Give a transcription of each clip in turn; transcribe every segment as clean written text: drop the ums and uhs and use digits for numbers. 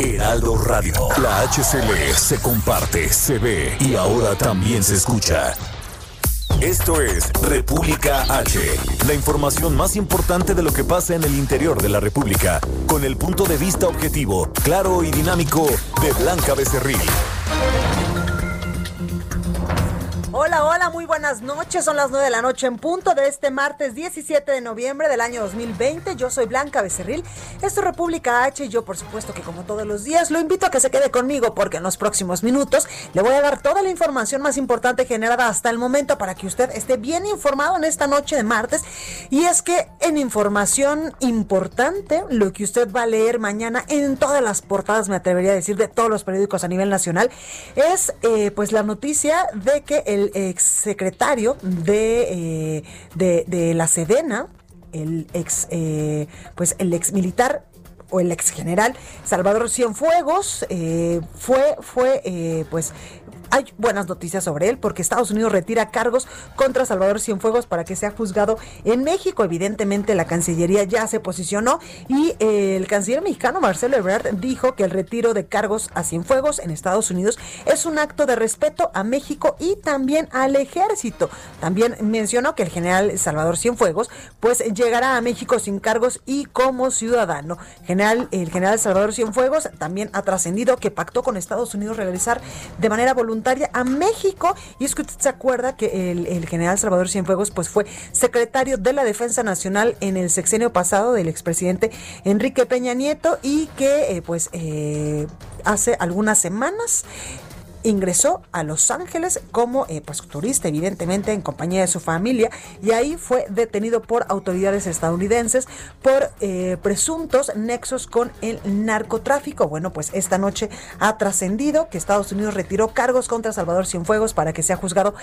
Heraldo Radio, la HCL se comparte, se ve y ahora también se escucha. Esto es República H, la información más importante de lo que pasa en el interior de la República, con el punto de vista objetivo, claro y dinámico de Blanca Becerril. Hola, hola, muy buenas noches, son las 9 de la noche en punto de este martes 17 de noviembre del año 2020, yo soy Blanca Becerril, esto es República H y yo por supuesto que como todos los días lo invito a que se quede conmigo porque en los próximos minutos le voy a dar toda la información más importante generada hasta el momento para que usted esté bien informado en esta noche de martes y es que en información importante lo que usted va a leer mañana en todas las portadas, me atrevería a decir, de todos los periódicos a nivel nacional es pues la noticia de que el exsecretario de la SEDENA, el ex militar o el ex general Salvador Cienfuegos, hay buenas noticias sobre él porque Estados Unidos retira cargos contra Salvador Cienfuegos para que sea juzgado en México. Evidentemente la Cancillería ya se posicionó y el canciller mexicano Marcelo Ebrard dijo que el retiro de cargos a Cienfuegos en Estados Unidos es un acto de respeto a México y también al ejército. También mencionó que el general Salvador Cienfuegos pues llegará a México sin cargos y como ciudadano. El general Salvador Cienfuegos también ha trascendido que pactó con Estados Unidos regresar de manera voluntaria a México, y es que usted se acuerda que el general Salvador Cienfuegos pues fue secretario de la Defensa Nacional en el sexenio pasado del expresidente Enrique Peña Nieto y que hace algunas semanas ingresó a Los Ángeles como turista, evidentemente en compañía de su familia, y ahí fue detenido por autoridades estadounidenses por presuntos nexos con el narcotráfico. Bueno, pues esta noche ha trascendido que Estados Unidos retiró cargos contra Salvador Cienfuegos para que sea juzgado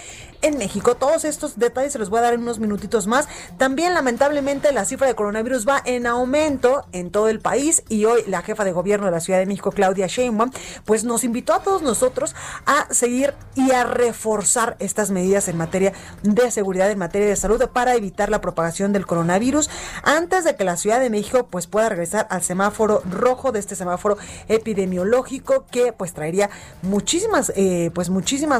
en México. Todos estos detalles se los voy a dar en unos minutitos más. También, lamentablemente, la cifra de coronavirus va en aumento en todo el país y hoy la jefa de gobierno de la Ciudad de México, Claudia Sheinbaum, pues nos invitó a todos nosotros a seguir y a reforzar estas medidas en materia de seguridad, en materia de salud, para evitar la propagación del coronavirus antes de que la Ciudad de México pues pueda regresar al semáforo rojo, de este semáforo epidemiológico que pues traería muchísimas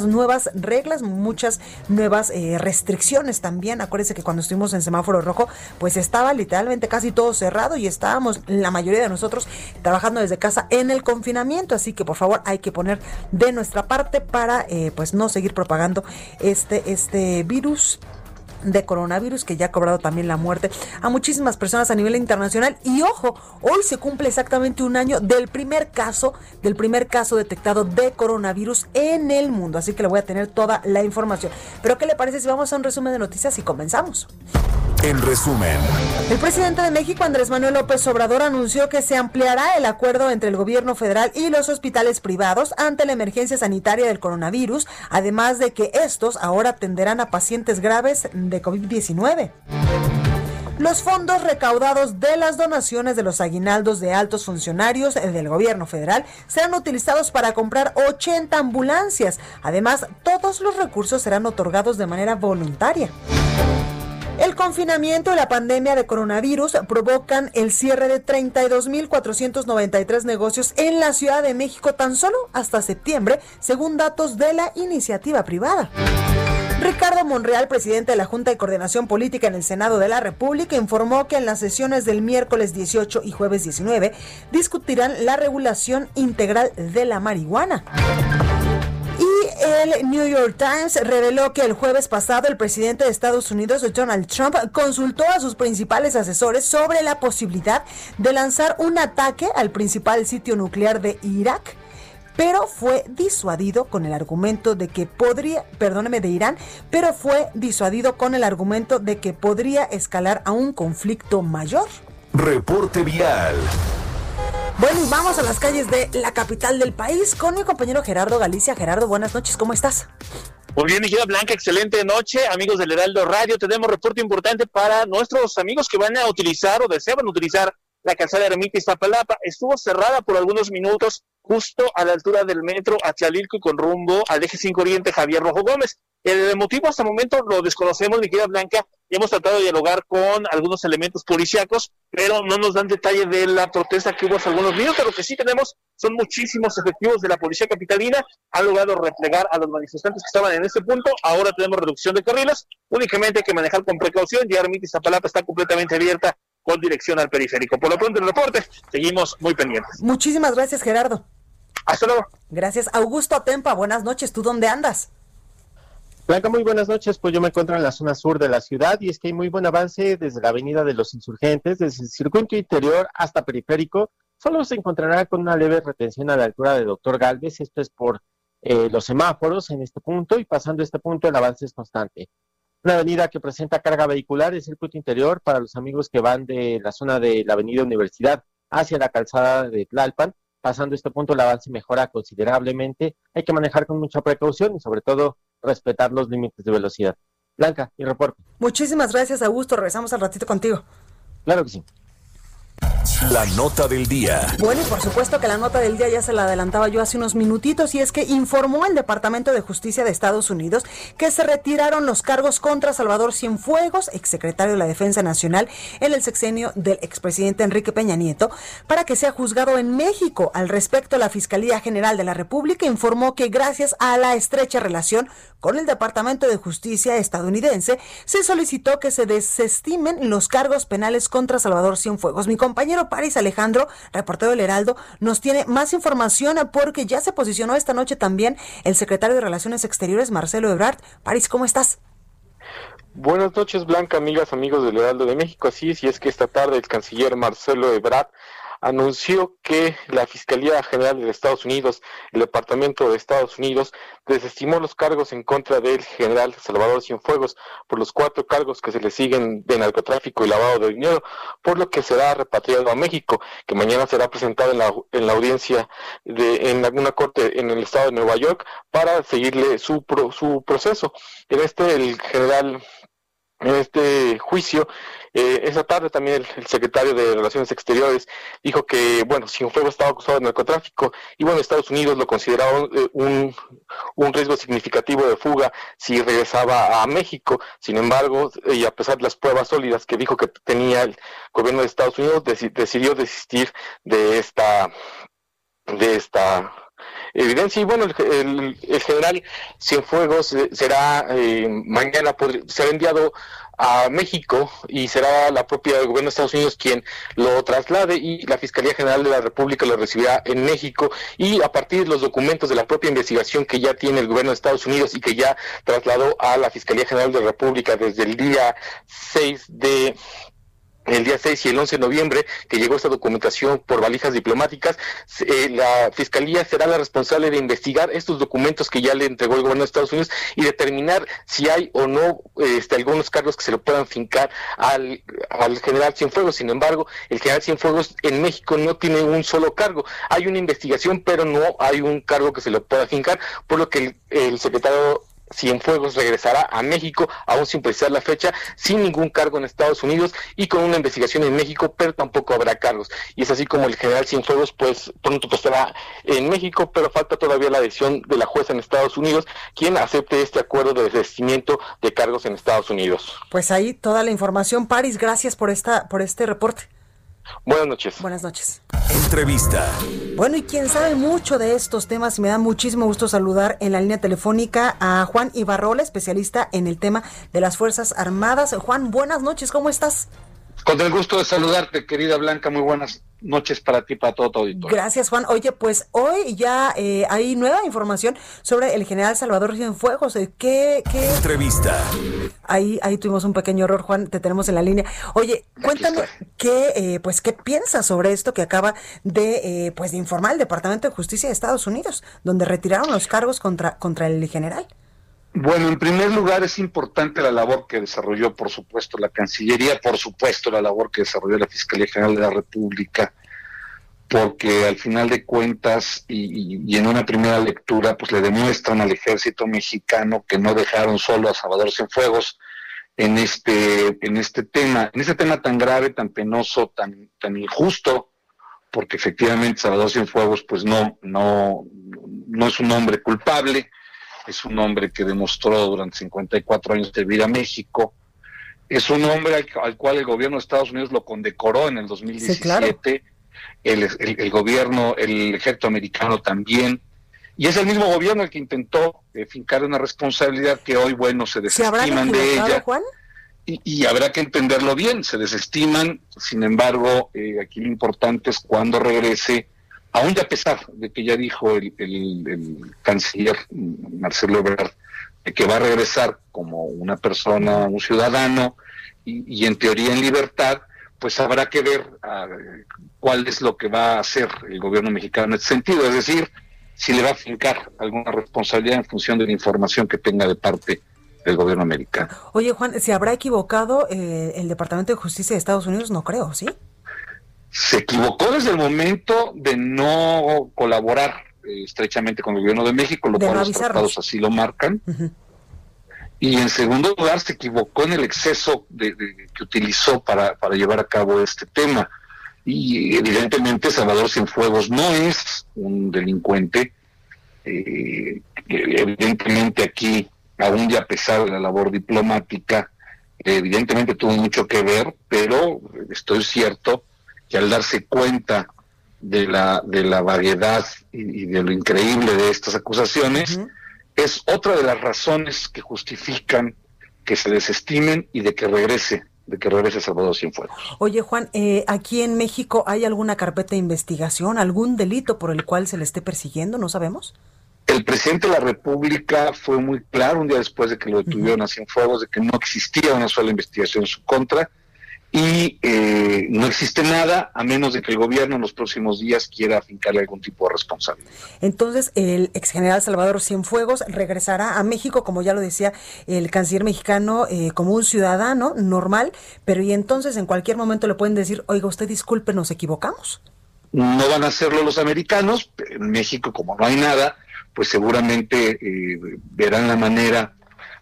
nuevas reglas, muchas nuevas restricciones también. Acuérdense que cuando estuvimos en semáforo rojo pues estaba literalmente casi todo cerrado y estábamos la mayoría de nosotros trabajando desde casa en el confinamiento, así que por favor hay que poner de nuestra parte para no seguir propagando este virus de coronavirus que ya ha cobrado también la muerte a muchísimas personas a nivel internacional. Y ojo, hoy se cumple exactamente un año del primer caso detectado de coronavirus en el mundo, así que le voy a tener toda la información. Pero ¿qué le parece si vamos a un resumen de noticias y comenzamos? En resumen, el presidente de México, Andrés Manuel López Obrador, anunció que se ampliará el acuerdo entre el gobierno federal y los hospitales privados ante la emergencia sanitaria del coronavirus, además de que estos ahora atenderán a pacientes graves de COVID-19. Los fondos recaudados de las donaciones de los aguinaldos de altos funcionarios del gobierno federal serán utilizados para comprar 80 ambulancias. Además, todos los recursos serán otorgados de manera voluntaria. El confinamiento y la pandemia de coronavirus provocan el cierre de 32,493 negocios en la Ciudad de México tan solo hasta septiembre, según datos de la iniciativa privada. Ricardo Monreal, presidente de la Junta de Coordinación Política en el Senado de la República, informó que en las sesiones del miércoles 18 y jueves 19 discutirán la regulación integral de la marihuana. El New York Times reveló que el jueves pasado el presidente de Estados Unidos, Donald Trump, consultó a sus principales asesores sobre la posibilidad de lanzar un ataque al principal sitio nuclear de Irak, pero fue disuadido con el argumento de que podría escalar a un conflicto mayor. Reporte vial. Bueno, y vamos a las calles de la capital del país con mi compañero Gerardo Galicia. Gerardo, buenas noches, ¿cómo estás? Muy bien, mi querida Blanca, excelente noche, amigos del Heraldo Radio. Tenemos reporte importante para nuestros amigos que van a utilizar o desean utilizar la calzada Ermita Iztapalapa. Estuvo cerrada por algunos minutos justo a la altura del metro Atlalilco con rumbo al eje 5 Oriente Javier Rojo Gómez. El motivo hasta el momento lo desconocemos, mi querida Blanca. Ya hemos tratado de dialogar con algunos elementos policíacos, pero no nos dan detalle de la protesta que hubo hace algunos minutos. Lo que sí tenemos son muchísimos efectivos de la policía capitalina. Han logrado replegar a los manifestantes que estaban en este punto. Ahora tenemos reducción de carriles. Únicamente hay que manejar con precaución. Ya Ermita Iztapalapa está completamente abierta con dirección al periférico. Por lo pronto, el reporte. Seguimos muy pendientes. Muchísimas gracias, Gerardo. Hasta luego. Gracias. Augusto Atempa, buenas noches. ¿Tú dónde andas? Blanca, muy buenas noches. Pues yo me encuentro en la zona sur de la ciudad y es que hay muy buen avance desde la avenida de los Insurgentes, desde el circuito interior hasta periférico. Solo se encontrará con una leve retención a la altura de Doctor Gálvez. Esto es por los semáforos en este punto y pasando este punto el avance es constante. Una avenida que presenta carga vehicular, el circuito interior para los amigos que van de la zona de la avenida Universidad hacia la calzada de Tlalpan. Pasando este punto el avance mejora considerablemente. Hay que manejar con mucha precaución y sobre todo respetar los límites de velocidad. Blanca, mi reporte. Muchísimas gracias, Augusto. Regresamos al ratito contigo. Claro que sí. La nota del día. Bueno, y por supuesto que la nota del día ya se la adelantaba yo hace unos minutitos, y es que informó el Departamento de Justicia de Estados Unidos que se retiraron los cargos contra Salvador Cienfuegos, exsecretario de la Defensa Nacional en el sexenio del expresidente Enrique Peña Nieto, para que sea juzgado en México. Al respecto, la Fiscalía General de la República informó que gracias a la estrecha relación con el Departamento de Justicia estadounidense, se solicitó que se desestimen los cargos penales contra Salvador Cienfuegos. Mi compañero París Alejandro, reportero del Heraldo, nos tiene más información porque ya se posicionó esta noche también el secretario de Relaciones Exteriores, Marcelo Ebrard. París, ¿cómo estás? Buenas noches, Blanca, amigas, amigos del Heraldo de México. Así es, y es que esta tarde el canciller Marcelo Ebrard anunció que la Fiscalía General de Estados Unidos, el Departamento de Estados Unidos, desestimó los cargos en contra del general Salvador Cienfuegos por los 4 cargos que se le siguen de narcotráfico y lavado de dinero, por lo que será repatriado a México, que mañana será presentado en la audiencia en alguna corte en el estado de Nueva York para seguirle su proceso. En este juicio, esa tarde también el secretario de Relaciones Exteriores dijo que, bueno, Cienfuegos estaba acusado de narcotráfico y, bueno, Estados Unidos lo consideraba un riesgo significativo de fuga si regresaba a México. Sin embargo, y a pesar de las pruebas sólidas que dijo que tenía el gobierno de Estados Unidos, decidió desistir de esta evidencia. Y bueno, el general Cienfuegos será mañana será enviado a México y será la propia del gobierno de Estados Unidos quien lo traslade, y la Fiscalía General de la República lo recibirá en México, y a partir de los documentos de la propia investigación que ya tiene el gobierno de Estados Unidos y que ya trasladó a la Fiscalía General de la República desde el día 6 y el 11 de noviembre, que llegó esta documentación por valijas diplomáticas, la Fiscalía será la responsable de investigar estos documentos que ya le entregó el gobierno de Estados Unidos y determinar si hay o no algunos cargos que se le puedan fincar al general Cienfuegos. Sin embargo, el general Cienfuegos en México no tiene un solo cargo. Hay una investigación, pero no hay un cargo que se le pueda fincar, por lo que el secretario Cienfuegos regresará a México, aún sin precisar la fecha, sin ningún cargo en Estados Unidos y con una investigación en México, pero tampoco habrá cargos. Y es así como el general Cienfuegos, pues, pronto estará en México, pero falta todavía la decisión de la jueza en Estados Unidos, quien acepte este acuerdo de desistimiento de cargos en Estados Unidos. Pues ahí toda la información, París. Gracias por este reporte. Buenas noches. Buenas noches. Entrevista. Bueno, y quien sabe mucho de estos temas, y me da muchísimo gusto saludar en la línea telefónica a Juan Ibarrola, especialista en el tema de las Fuerzas Armadas. Juan, buenas noches, ¿cómo estás? Con el gusto de saludarte, querida Blanca, muy buenas noches para ti, para todo tu auditorio. Gracias, Juan. Oye, pues hoy ya hay nueva información sobre el general Salvador Cienfuegos. ¿Qué? Entrevista. Ahí tuvimos un pequeño error, Juan, te tenemos en la línea. Oye, cuéntame qué piensas sobre esto que acaba de informar el Departamento de Justicia de Estados Unidos, donde retiraron los cargos contra el general. Bueno, en primer lugar es importante la labor que desarrolló, por supuesto, la Cancillería, por supuesto la labor que desarrolló la Fiscalía General de la República, porque al final de cuentas y en una primera lectura pues le demuestran al ejército mexicano que no dejaron solo a Salvador Cienfuegos en este tema tan grave, tan penoso, tan injusto, porque efectivamente Salvador Cienfuegos pues no es un hombre culpable, es un hombre que demostró durante 54 años servir a México, es un hombre al cual el gobierno de Estados Unidos lo condecoró en el 2017, sí, claro. El gobierno, el ejército americano también, y es el mismo gobierno el que intentó fincar una responsabilidad que hoy, bueno, se desestiman de ella, Juan? Y habrá que entenderlo bien, se desestiman, sin embargo, aquí lo importante es cuando regrese, aún a pesar de que ya dijo el canciller Marcelo Ebrard, de que va a regresar como una persona, un ciudadano, y en teoría en libertad, pues habrá que ver cuál es lo que va a hacer el gobierno mexicano en este sentido, es decir, si le va a fincar alguna responsabilidad en función de la información que tenga de parte del gobierno americano. Oye, Juan, ¿se habrá equivocado el Departamento de Justicia de Estados Unidos? No creo, ¿sí? Se equivocó desde el momento de no colaborar estrechamente con el gobierno de México, lo cual los tratados así lo marcan. Uh-huh. Y en segundo lugar, se equivocó en el exceso que utilizó para llevar a cabo este tema. Y evidentemente Salvador Cienfuegos no es un delincuente. Evidentemente aquí, aún y a pesar de la labor diplomática, evidentemente tuvo mucho que ver, pero estoy cierto que al darse cuenta de la variedad y de lo increíble de estas acusaciones, uh-huh. Es otra de las razones que justifican que se desestimen y de que regrese Salvador Cienfuegos. Oye, Juan, ¿aquí en México hay alguna carpeta de investigación, algún delito por el cual se le esté persiguiendo? ¿No sabemos? El presidente de la República fue muy claro un día después de que lo detuvieron a Cienfuegos de que no existía una sola investigación en su contra y no existe nada a menos de que el gobierno en los próximos días quiera afincarle algún tipo de responsabilidad. Entonces, el exgeneral Salvador Cienfuegos regresará a México, como ya lo decía el canciller mexicano, como un ciudadano normal, pero y entonces en cualquier momento le pueden decir, oiga, usted disculpe, nos equivocamos. No van a hacerlo los americanos, en México como no hay nada, pues seguramente verán la manera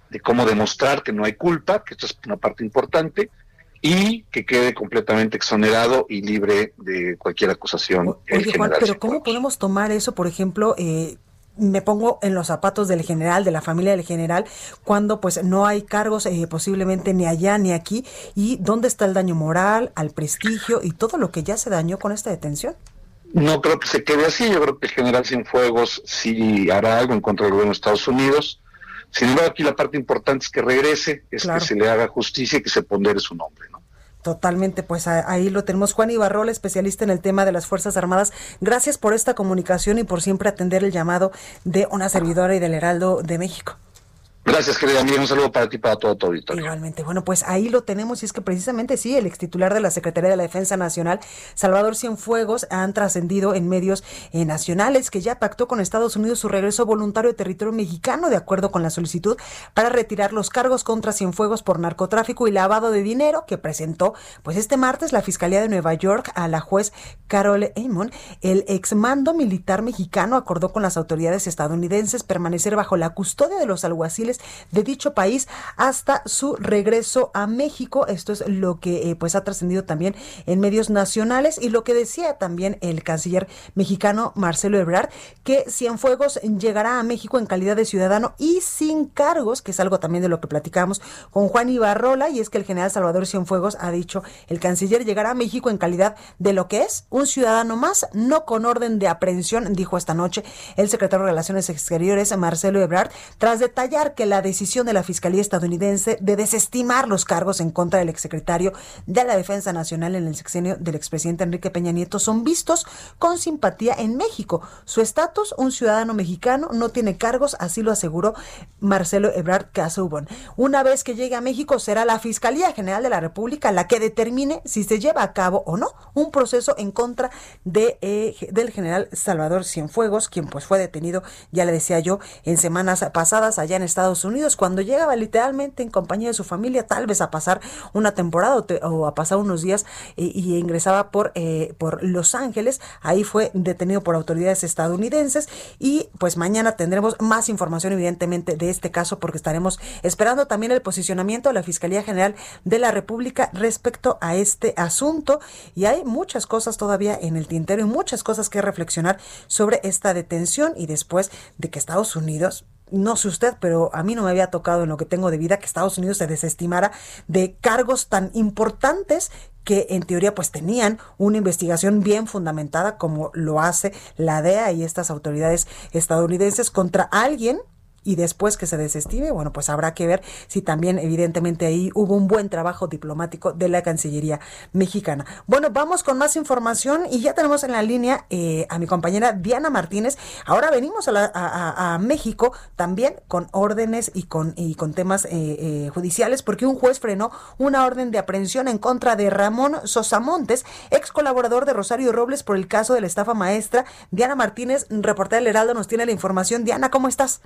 de cómo demostrar que no hay culpa, que esto es una parte importante, y que quede completamente exonerado y libre de cualquier acusación. Oye, Juan, pero ¿cómo podemos tomar eso? Por ejemplo, me pongo en los zapatos del general, de la familia del general, cuando pues no hay cargos posiblemente ni allá ni aquí, y ¿dónde está el daño moral, al prestigio y todo lo que ya se dañó con esta detención? No creo que se quede así, yo creo que el general Cienfuegos sí hará algo en contra del gobierno de Estados Unidos. Sin embargo, aquí la parte importante es que regrese, es claro. Que se le haga justicia y que se pondere su nombre, ¿no? Totalmente, pues ahí lo tenemos. Juan Ibarrola, especialista en el tema de las Fuerzas Armadas. Gracias por esta comunicación y por siempre atender el llamado de una servidora y del Heraldo de México. Gracias, querida amiga. Un saludo para ti y para todo tu auditorio. Igualmente. Bueno, pues ahí lo tenemos. Y es que precisamente sí, el extitular de la Secretaría de la Defensa Nacional, Salvador Cienfuegos, han trascendido en medios nacionales que ya pactó con Estados Unidos su regreso voluntario de territorio mexicano, de acuerdo con la solicitud para retirar los cargos contra Cienfuegos por narcotráfico y lavado de dinero que presentó, pues este martes, la Fiscalía de Nueva York a la juez Carol Amon. El exmando militar mexicano acordó con las autoridades estadounidenses permanecer bajo la custodia de los alguaciles de dicho país hasta su regreso a México. Esto es lo que pues ha trascendido también en medios nacionales y lo que decía también el canciller mexicano Marcelo Ebrard, que Cienfuegos llegará a México en calidad de ciudadano y sin cargos, que es algo también de lo que platicamos con Juan Ibarrola, y es que el general Salvador Cienfuegos ha dicho, el canciller llegará a México en calidad de lo que es un ciudadano más, no con orden de aprehensión, dijo esta noche el secretario de Relaciones Exteriores Marcelo Ebrard, tras detallar que la decisión de la Fiscalía estadounidense de desestimar los cargos en contra del exsecretario de la Defensa Nacional en el sexenio del expresidente Enrique Peña Nieto son vistos con simpatía en México. Su estatus, un ciudadano mexicano, no tiene cargos, así lo aseguró Marcelo Ebrard Casubón. Una vez que llegue a México será la Fiscalía General de la República la que determine si se lleva a cabo o no un proceso en contra del general Salvador Cienfuegos, quien pues fue detenido, ya le decía yo, en semanas pasadas allá en Estados Estados Unidos, cuando llegaba literalmente en compañía de su familia, tal vez a pasar una temporada o a pasar unos días, y ingresaba por Los Ángeles. Ahí fue detenido por autoridades estadounidenses, y pues mañana tendremos más información evidentemente de este caso, porque estaremos esperando también el posicionamiento de la Fiscalía General de la República respecto a este asunto, y hay muchas cosas todavía en el tintero y muchas cosas que reflexionar sobre esta detención, y después de que Estados Unidos, no sé usted, pero a mí no me había tocado en lo que tengo de vida que Estados Unidos se desestimara de cargos tan importantes que en teoría pues tenían una investigación bien fundamentada, como lo hace la DEA y estas autoridades estadounidenses contra alguien, y después que se desestime, bueno, pues habrá que ver si también evidentemente ahí hubo un buen trabajo diplomático de la Cancillería mexicana. Bueno, vamos con más información, y ya tenemos en la línea a mi compañera Diana Martínez. Ahora venimos a México también con órdenes y con temas judiciales, porque un juez frenó una orden de aprehensión en contra de Ramón Sosa Montes, ex colaborador de Rosario Robles, por el caso de la estafa maestra. Diana Martínez, reportera del Heraldo, nos tiene la información. Diana, ¿cómo estás?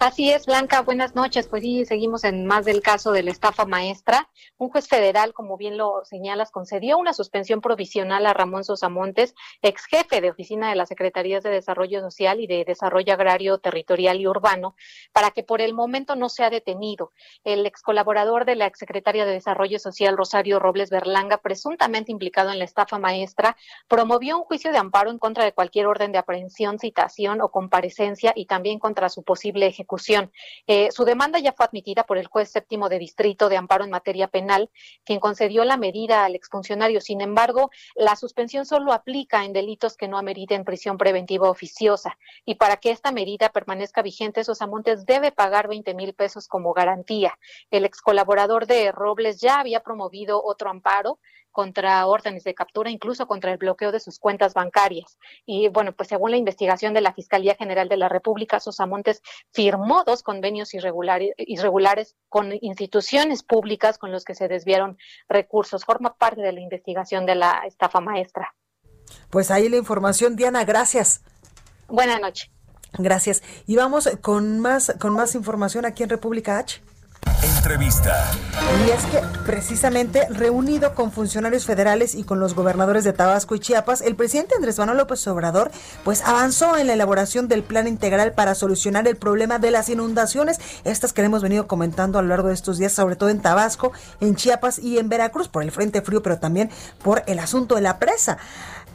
Así es, Blanca, buenas noches. Pues sí, seguimos en más del caso de la estafa maestra. Un juez federal, como bien lo señalas, concedió una suspensión provisional a Ramón Sosa Montes, ex jefe de oficina de las Secretarías de Desarrollo Social y de Desarrollo Agrario, Territorial y Urbano, para que por el momento no sea detenido. El ex colaborador de la ex secretaria de Desarrollo Social, Rosario Robles Berlanga, presuntamente implicado en la estafa maestra, promovió un juicio de amparo en contra de cualquier orden de aprehensión, citación o comparecencia, y también contra su posible ejecución. Su demanda ya fue admitida por el juez séptimo de distrito de amparo en materia penal, quien concedió la medida al exfuncionario. Sin embargo, la suspensión solo aplica en delitos que no ameriten prisión preventiva oficiosa, y para que esta medida permanezca vigente, Sosa Montes debe pagar 20,000 pesos como garantía. El ex colaborador de Robles ya había promovido otro amparo contra órdenes de captura, incluso contra el bloqueo de sus cuentas bancarias. Y bueno, pues según la investigación de la Fiscalía General de la República, Sosa Montes firmó 2 convenios irregulares con instituciones públicas con los que se desviaron recursos. Forma parte de la investigación de la estafa maestra. Pues ahí la información, Diana, gracias. Buenas noches. Gracias. Y vamos con más información aquí en República H. Entrevista. Y es que precisamente reunido con funcionarios federales y con los gobernadores de Tabasco y Chiapas, el presidente Andrés Manuel López Obrador pues avanzó en la elaboración del plan integral para solucionar el problema de las inundaciones, estas que hemos venido comentando a lo largo de estos días, sobre todo en Tabasco, en Chiapas y en Veracruz, por el frente frío, pero también por el asunto de la presa.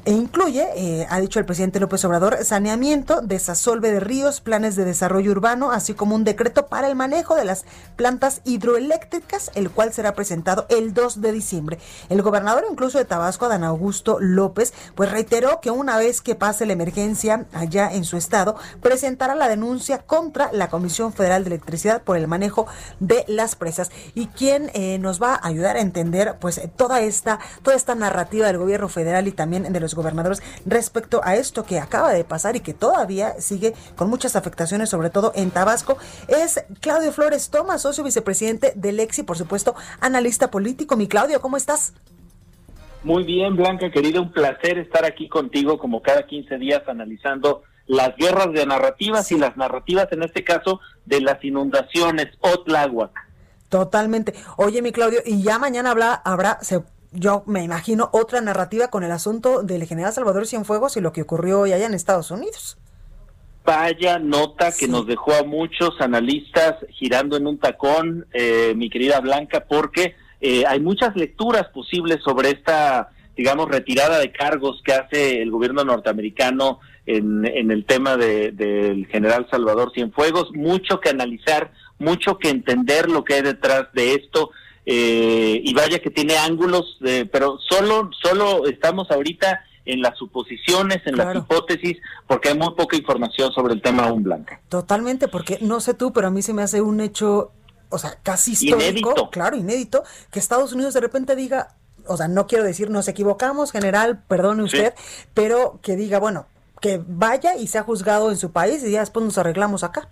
E incluye, ha dicho el presidente López Obrador, saneamiento, desasolve de ríos, planes de desarrollo urbano, así como un decreto para el manejo de las plantas hidroeléctricas, el cual será presentado el 2 de diciembre. El gobernador incluso de Tabasco, Adán Augusto López, pues reiteró que una vez que pase la emergencia allá en su estado, presentará la denuncia contra la Comisión Federal de Electricidad por el manejo de las presas. Y quien nos va a ayudar a entender pues toda esta narrativa del gobierno federal y también de los gobernadores respecto a esto que acaba de pasar y que todavía sigue con muchas afectaciones, sobre todo en Tabasco, es Claudio Flores Tomás, socio vicepresidente del EXI, por supuesto, analista político. Mi Claudio, ¿cómo estás? Muy bien, Blanca, querida, un placer estar aquí contigo como cada 15 días analizando las guerras de narrativas y las narrativas, en este caso, de las inundaciones, Otláhuac. Totalmente. Oye, mi Claudio, y ya mañana yo me imagino otra narrativa con el asunto del general Salvador Cienfuegos y lo que ocurrió hoy allá en Estados Unidos. Vaya nota que nos dejó a muchos analistas girando en un tacón, mi querida Blanca, porque hay muchas lecturas posibles sobre esta, digamos, retirada de cargos que hace el gobierno norteamericano en el tema del general Salvador Cienfuegos. Mucho que analizar, mucho que entender lo que hay detrás de esto. Y vaya que tiene ángulos, pero solo estamos ahorita en las suposiciones, en las hipótesis, porque hay muy poca información sobre el tema aún, Blanca. Totalmente, porque no sé tú, pero a mí se me hace un hecho, o sea, casi histórico, inédito, que Estados Unidos de repente diga, o sea, no quiero decir nos equivocamos, general, perdone usted, pero que diga, bueno, que vaya y sea juzgado en su país y ya después nos arreglamos acá.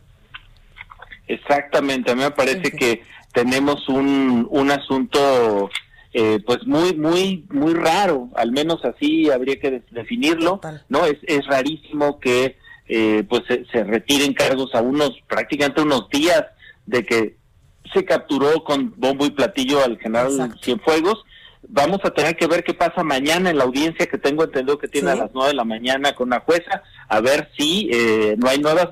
Exactamente, a mí me parece que tenemos un asunto pues muy raro, al menos así habría que definirlo, ¿no? Es rarísimo que pues se retiren cargos a unos días de que se capturó con bombo y platillo al general Exacto. Cienfuegos. Vamos a tener que ver qué pasa mañana en la audiencia que tengo entendido que tiene a las 9:00 a.m. con la jueza, a ver si no hay nuevas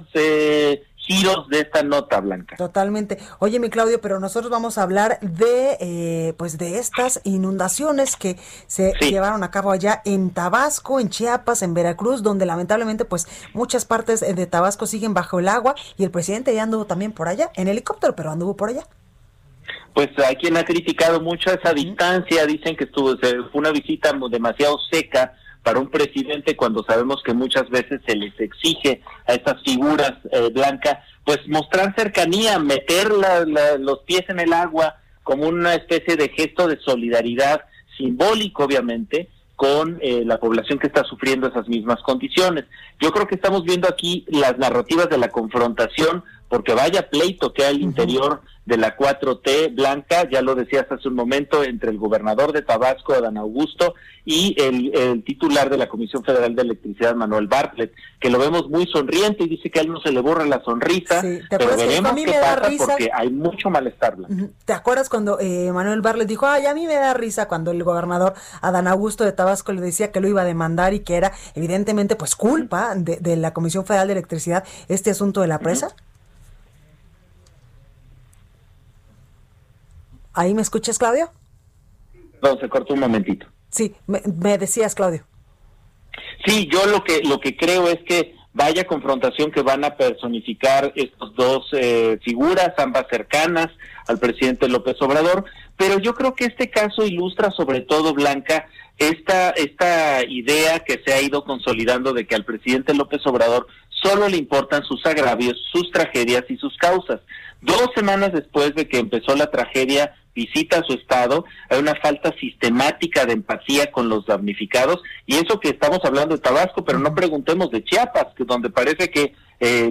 giros de esta nota, Blanca. Totalmente. Oye, mi Claudio, pero nosotros vamos a hablar de pues de estas inundaciones que se llevaron a cabo allá en Tabasco, en Chiapas, en Veracruz, donde lamentablemente pues muchas partes de Tabasco siguen bajo el agua, y el presidente ya anduvo también por allá, en helicóptero, pero anduvo por allá. Pues hay quien ha criticado mucho esa distancia, dicen que fue una visita demasiado seca para un presidente, cuando sabemos que muchas veces se les exige a estas figuras, Blanca, pues mostrar cercanía, meter los pies en el agua como una especie de gesto de solidaridad simbólico, obviamente, con la población que está sufriendo esas mismas condiciones. Yo creo que estamos viendo aquí las narrativas de la confrontación, porque vaya pleito que hay al interior de la 4T, Blanca, ya lo decías hace un momento, entre el gobernador de Tabasco, Adán Augusto, y el titular de la Comisión Federal de Electricidad, Manuel Bartlett, que lo vemos muy sonriente y dice que a él no se le borra la sonrisa, pero veremos qué pasa porque hay mucho malestar, Blanca. ¿Te acuerdas cuando Manuel Bartlett dijo, ay, a mí me da risa cuando el gobernador Adán Augusto de Tabasco le decía que lo iba a demandar y que era evidentemente pues culpa de la Comisión Federal de Electricidad este asunto de la presa? ¿Ahí me escuchas, Claudio? No, se cortó un momentito. Sí, me decías, Claudio. Sí, yo lo que creo es que vaya confrontación que van a personificar estos dos figuras, ambas cercanas al presidente López Obrador, pero yo creo que este caso ilustra sobre todo, Blanca, esta idea que se ha ido consolidando de que al presidente López Obrador solo le importan sus agravios, sus tragedias y sus causas. 2 semanas después de que empezó la tragedia, visita a su estado, hay una falta sistemática de empatía con los damnificados, y eso que estamos hablando de Tabasco, pero no preguntemos de Chiapas, que donde parece que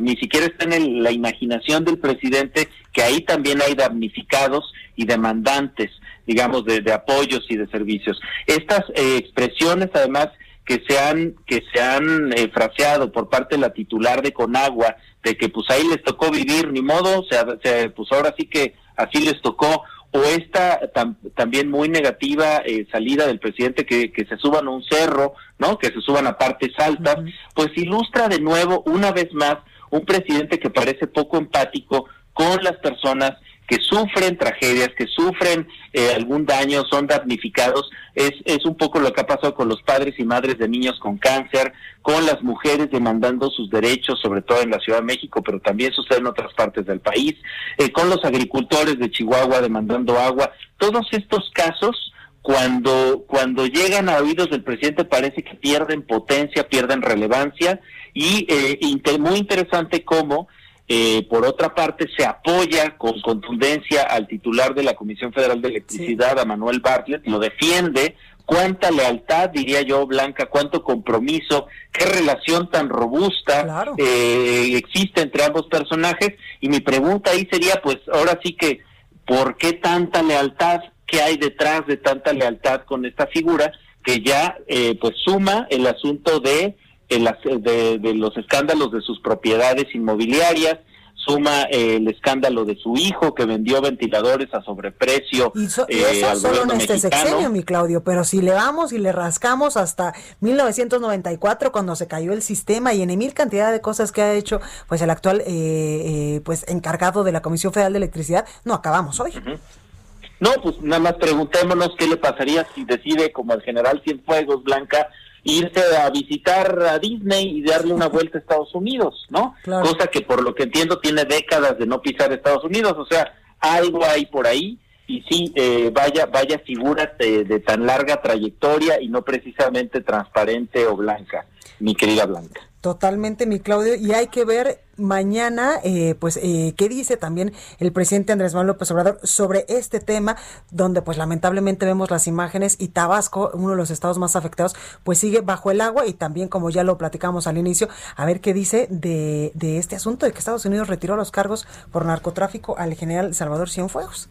ni siquiera está en la imaginación del presidente, que ahí también hay damnificados y demandantes, digamos, de apoyos y de servicios. Estas expresiones, además, que se han fraseado por parte de la titular de Conagua, de que pues ahí les tocó vivir, ni modo, pues ahora sí que así les tocó, o esta también muy negativa salida del presidente, que se suban a un cerro, ¿no?, que se suban a partes altas, pues ilustra de nuevo, una vez más, un presidente que parece poco empático con las personas que sufren tragedias, que sufren algún daño, son damnificados. Es un poco lo que ha pasado con los padres y madres de niños con cáncer, con las mujeres demandando sus derechos, sobre todo en la Ciudad de México, pero también sucede en otras partes del país, con los agricultores de Chihuahua demandando agua. Todos estos casos, cuando llegan a oídos del presidente, parece que pierden potencia, pierden relevancia, y muy interesante cómo por otra parte, se apoya con contundencia al titular de la Comisión Federal de Electricidad, a Manuel Bartlett, lo defiende. Cuánta lealtad, diría yo, Blanca, cuánto compromiso, qué relación tan robusta existe entre ambos personajes. Y mi pregunta ahí sería, pues, ahora sí que, ¿por qué tanta lealtad? ¿Qué hay detrás de tanta lealtad con esta figura que ya pues suma el asunto de los escándalos de sus propiedades inmobiliarias, suma el escándalo de su hijo que vendió ventiladores a sobreprecio y eso al solo gobierno en este mexicano. Sexenio, mi Claudio, pero si le vamos y le rascamos hasta 1994, cuando se cayó el sistema, y en mil cantidad de cosas que ha hecho pues el actual pues encargado de la Comisión Federal de Electricidad, no acabamos hoy. No, pues nada más preguntémonos qué le pasaría si decide, como el general Cienfuegos, Blanca, irse a visitar a Disney y darle una vuelta a Estados Unidos, ¿no? Claro. Cosa que, por lo que entiendo, tiene décadas de no pisar Estados Unidos, o sea, algo hay por ahí, y sí, vaya figura de tan larga trayectoria y no precisamente transparente o blanca, mi querida Blanca. Totalmente, mi Claudio, y hay que ver mañana, pues, qué dice también el presidente Andrés Manuel López Obrador sobre este tema, donde pues lamentablemente vemos las imágenes y Tabasco, uno de los estados más afectados, pues sigue bajo el agua, y también, como ya lo platicamos al inicio, a ver qué dice de este asunto de que Estados Unidos retiró los cargos por narcotráfico al general Salvador Cienfuegos.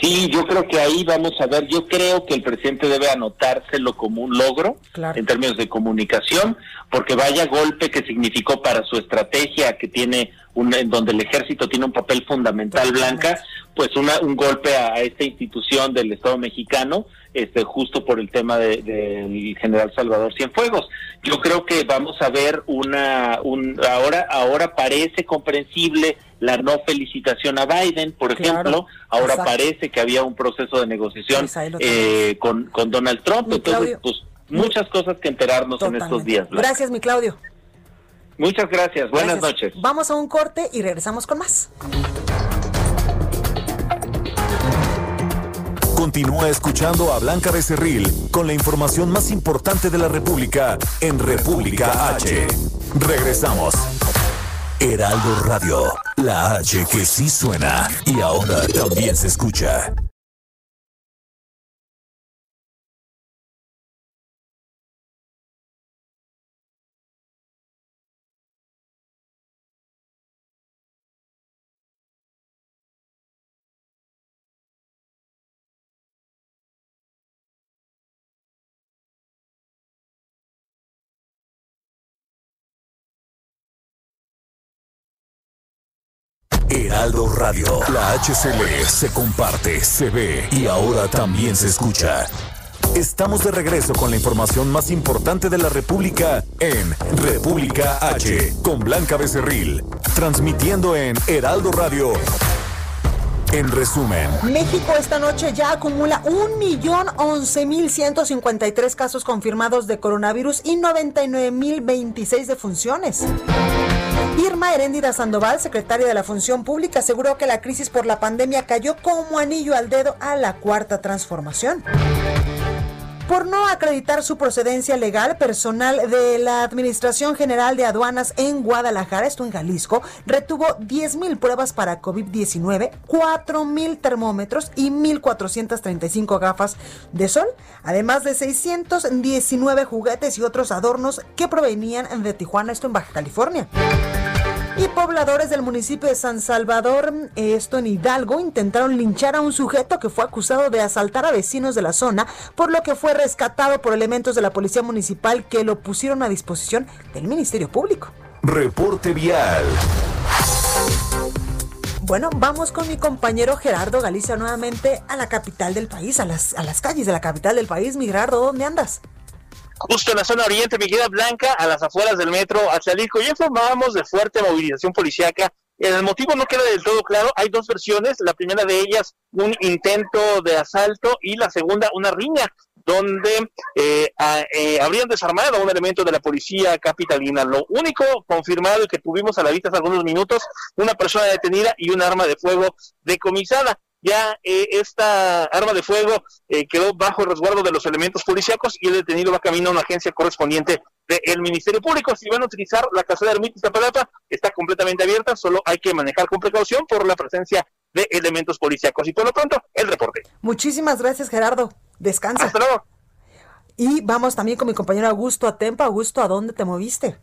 Sí, yo creo que ahí vamos a ver, yo creo que el presidente debe anotárselo como un logro, claro, en términos de comunicación, porque vaya golpe que significó para su estrategia, que tiene en donde el ejército tiene un papel fundamental, Blanca, pues un golpe a esta institución del Estado mexicano, justo por el tema del general Salvador Cienfuegos. Yo creo que vamos a ver ahora parece comprensible la no felicitación a Biden, por ejemplo, ahora parece que había un proceso de negociación con Donald Trump, entonces pues muchas cosas que enterarnos en estos días, Blanca. Gracias, mi Claudio. Muchas gracias, buenas noches. Vamos a un corte y regresamos con más. Continúa escuchando a Blanca Becerril con la información más importante de la República en República H. Regresamos. Heraldo Radio, la H que sí suena y ahora también se escucha. Heraldo Radio, la HCL se comparte, se ve y ahora también se escucha. Estamos de regreso con la información más importante de la República en República H con Blanca Becerril, transmitiendo en Heraldo Radio. En resumen, México esta noche ya acumula 1,011,153 casos confirmados de coronavirus y 99,026 defunciones. Irma Heréndira Sandoval, secretaria de la Función Pública, aseguró que la crisis por la pandemia cayó como anillo al dedo a la Cuarta Transformación. Por no acreditar su procedencia legal, personal de la Administración General de Aduanas en Guadalajara, esto en Jalisco, retuvo 10,000 pruebas para COVID-19, 4,000 termómetros y 1,435 gafas de sol, además de 619 juguetes y otros adornos que provenían de Tijuana, esto en Baja California. Y pobladores del municipio de San Salvador, esto en Hidalgo, intentaron linchar a un sujeto que fue acusado de asaltar a vecinos de la zona, por lo que fue rescatado por elementos de la policía municipal que lo pusieron a disposición del Ministerio Público. Reporte vial. Bueno, vamos con mi compañero Gerardo Galicia nuevamente a la capital del país, a las calles de la capital del país. Mi Gerardo, ¿dónde andas? Justo en la zona oriente, mi querida Blanca, a las afueras del metro Atlalilco, ya informábamos de fuerte movilización policiaca. El motivo no queda del todo claro, hay dos versiones, la primera de ellas un intento de asalto y la segunda una riña, donde habrían desarmado a un elemento de la policía capitalina. Lo único confirmado y que tuvimos a la vista hace algunos minutos, una persona detenida y un arma de fuego decomisada. Ya esta arma de fuego quedó bajo el resguardo de los elementos policíacos y el detenido va camino a una agencia correspondiente del Ministerio Público. Si van a utilizar la calzada Ermita Iztapalapa, está completamente abierta, solo hay que manejar con precaución por la presencia de elementos policíacos. Y por lo pronto, el reporte. Muchísimas gracias, Gerardo. Descansa. Hasta luego. Y vamos también con mi compañero Augusto Atempa. Augusto, ¿a dónde te moviste?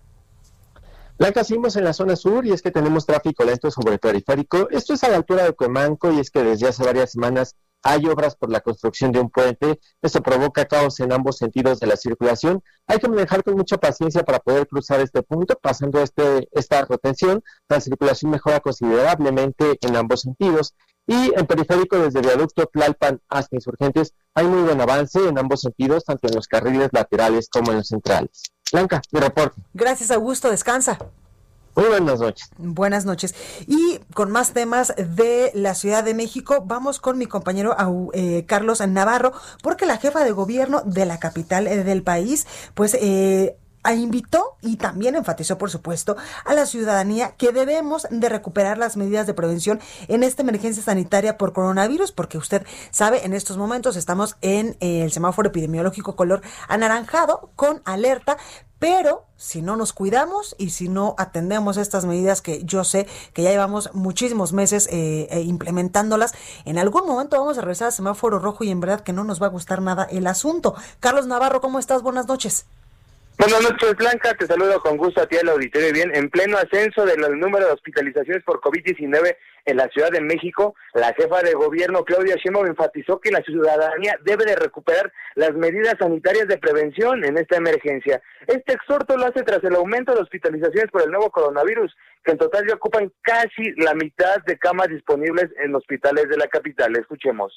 Blanca, seguimos en la zona sur y es que tenemos tráfico lento sobre el periférico. Esto es a la altura de Comanco y es que desde hace varias semanas hay obras por la construcción de un puente. Esto provoca caos en ambos sentidos de la circulación. Hay que manejar con mucha paciencia para poder cruzar este punto. Pasando esta retención, la circulación mejora considerablemente en ambos sentidos. Y en periférico, desde Viaducto Tlalpan hasta Insurgentes, hay muy buen avance en ambos sentidos, tanto en los carriles laterales como en los centrales. Blanca, mi reporte. Gracias, Augusto. Descansa. Muy buenas noches. Buenas noches. Y con más temas de la Ciudad de México, vamos con mi compañero Carlos Navarro, porque la jefa de gobierno de la capital del país, pues... invitó y también enfatizó, por supuesto, a la ciudadanía que debemos de recuperar las medidas de prevención en esta emergencia sanitaria por coronavirus, porque usted sabe, en estos momentos estamos en el semáforo epidemiológico color anaranjado con alerta, pero si no nos cuidamos y si no atendemos estas medidas que yo sé que ya llevamos muchísimos meses implementándolas, en algún momento vamos a regresar al semáforo rojo y en verdad que no nos va a gustar nada el asunto. Carlos Navarro, ¿cómo estás? Buenas noches. Buenas noches, Blanca, te saludo con gusto a ti al auditorio. Y bien, en pleno ascenso del número de hospitalizaciones por COVID-19 en la Ciudad de México, la jefa de gobierno Claudia Sheinbaum enfatizó que la ciudadanía debe de recuperar las medidas sanitarias de prevención en esta emergencia. Este exhorto lo hace tras el aumento de hospitalizaciones por el nuevo coronavirus, que en total ya ocupan casi la mitad de camas disponibles en hospitales de la capital. Escuchemos.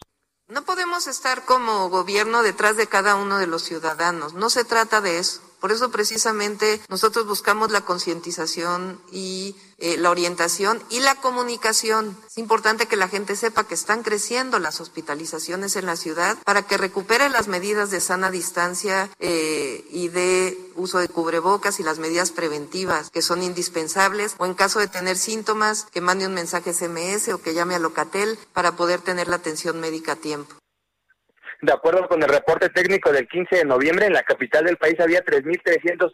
No podemos estar como gobierno detrás de cada uno de los ciudadanos, no se trata de eso. Por eso precisamente nosotros buscamos la concientización y la orientación y la comunicación. Es importante que la gente sepa que están creciendo las hospitalizaciones en la ciudad para que recupere las medidas de sana distancia y de uso de cubrebocas y las medidas preventivas que son indispensables, o en caso de tener síntomas, que mande un mensaje SMS o que llame a Locatel para poder tener la atención médica a tiempo. De acuerdo con el reporte técnico del 15 de noviembre, en la capital del país había 3.308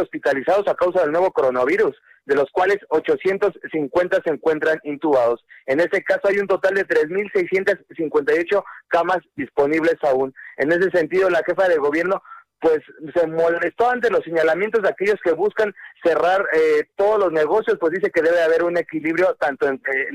hospitalizados a causa del nuevo coronavirus, de los cuales 850 se encuentran intubados. En este caso hay un total de 3.658 camas disponibles aún. En ese sentido, la jefa de gobierno pues se molestó ante los señalamientos de aquellos que buscan cerrar todos los negocios, pues dice que debe haber un equilibrio tanto entre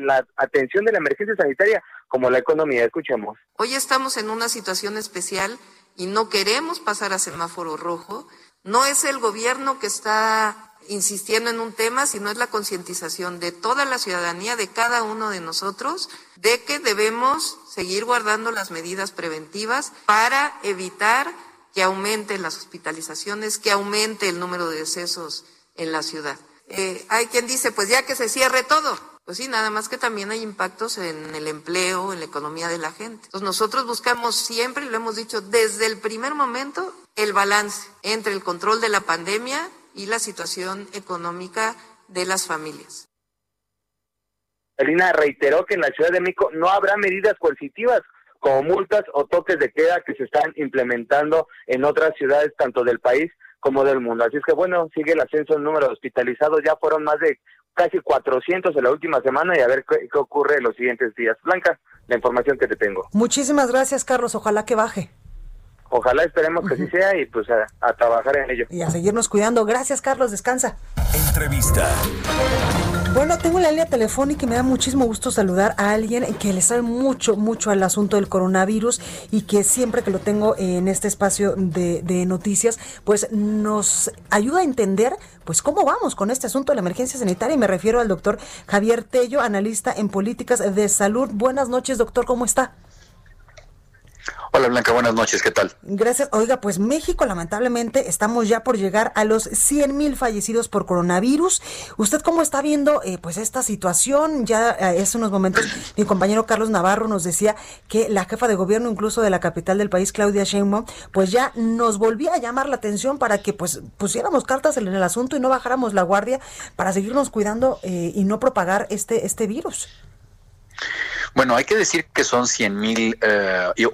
la atención de la emergencia sanitaria como la economía. Escuchemos. Hoy estamos en una situación especial y no queremos pasar a semáforo rojo. No es el gobierno que está insistiendo en un tema, sino es la concientización de toda la ciudadanía, de cada uno de nosotros, de que debemos seguir guardando las medidas preventivas para evitar que aumenten las hospitalizaciones, que aumente el número de decesos en la ciudad. Hay quien dice, pues ya que se cierre todo. Pues sí, nada más que también hay impactos en el empleo, en la economía de la gente. Entonces nosotros buscamos siempre, y lo hemos dicho desde el primer momento, el balance entre el control de la pandemia y la situación económica de las familias. Elina reiteró que en la Ciudad de México no habrá medidas coercitivas como multas o toques de queda que se están implementando en otras ciudades tanto del país como del mundo. Así es que bueno, sigue el ascenso en número de hospitalizados, ya fueron más de casi 400 en la última semana y a ver qué ocurre en los siguientes días. Blanca, la información que te tengo. Muchísimas gracias, Carlos, ojalá que baje. Ojalá, esperemos que sí sea y pues a trabajar en ello. Y a seguirnos cuidando. Gracias, Carlos. Descansa. Entrevista. Bueno, tengo la línea telefónica y me da muchísimo gusto saludar a alguien que le sabe mucho, mucho al asunto del coronavirus y que siempre que lo tengo en este espacio de noticias, pues nos ayuda a entender pues cómo vamos con este asunto de la emergencia sanitaria. Y me refiero al doctor Javier Tello, analista en políticas de salud. Buenas noches, doctor. ¿Cómo está? Hola Blanca, buenas noches, ¿qué tal? Gracias. Oiga, pues México lamentablemente estamos ya por llegar a los 100,000 fallecidos por coronavirus. ¿Usted cómo está viendo pues esta situación? Ya hace unos momentos mi compañero Carlos Navarro nos decía que la jefa de gobierno incluso de la capital del país, Claudia Sheinbaum, pues ya nos volvía a llamar la atención para que pues pusiéramos cartas en el asunto y no bajáramos la guardia para seguirnos cuidando y no propagar este virus. Bueno, hay que decir que son 100,000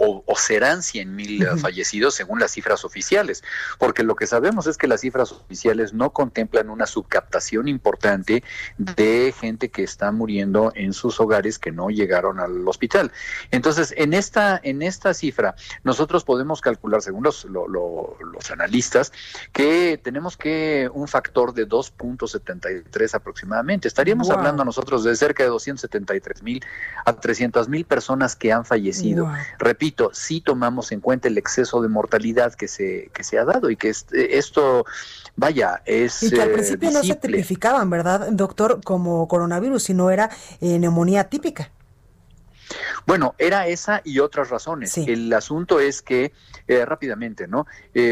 o serán 100,000 fallecidos según las cifras oficiales, porque lo que sabemos es que las cifras oficiales no contemplan una subcaptación importante de gente que está muriendo en sus hogares que no llegaron al hospital. Entonces, en esta cifra nosotros podemos calcular, según los analistas, que tenemos que un factor de 2.73 aproximadamente. Estaríamos hablando nosotros de cerca de 273,000 a 300,000 personas que han fallecido. Wow. Repito, sí tomamos en cuenta el exceso de mortalidad que se ha dado y que esto, vaya, es y que al principio visible. No se tipificaban, ¿verdad, doctor? Como coronavirus, sino era neumonía típica. Bueno, era esa y otras razones. Sí. El asunto es que, rápidamente, ¿no?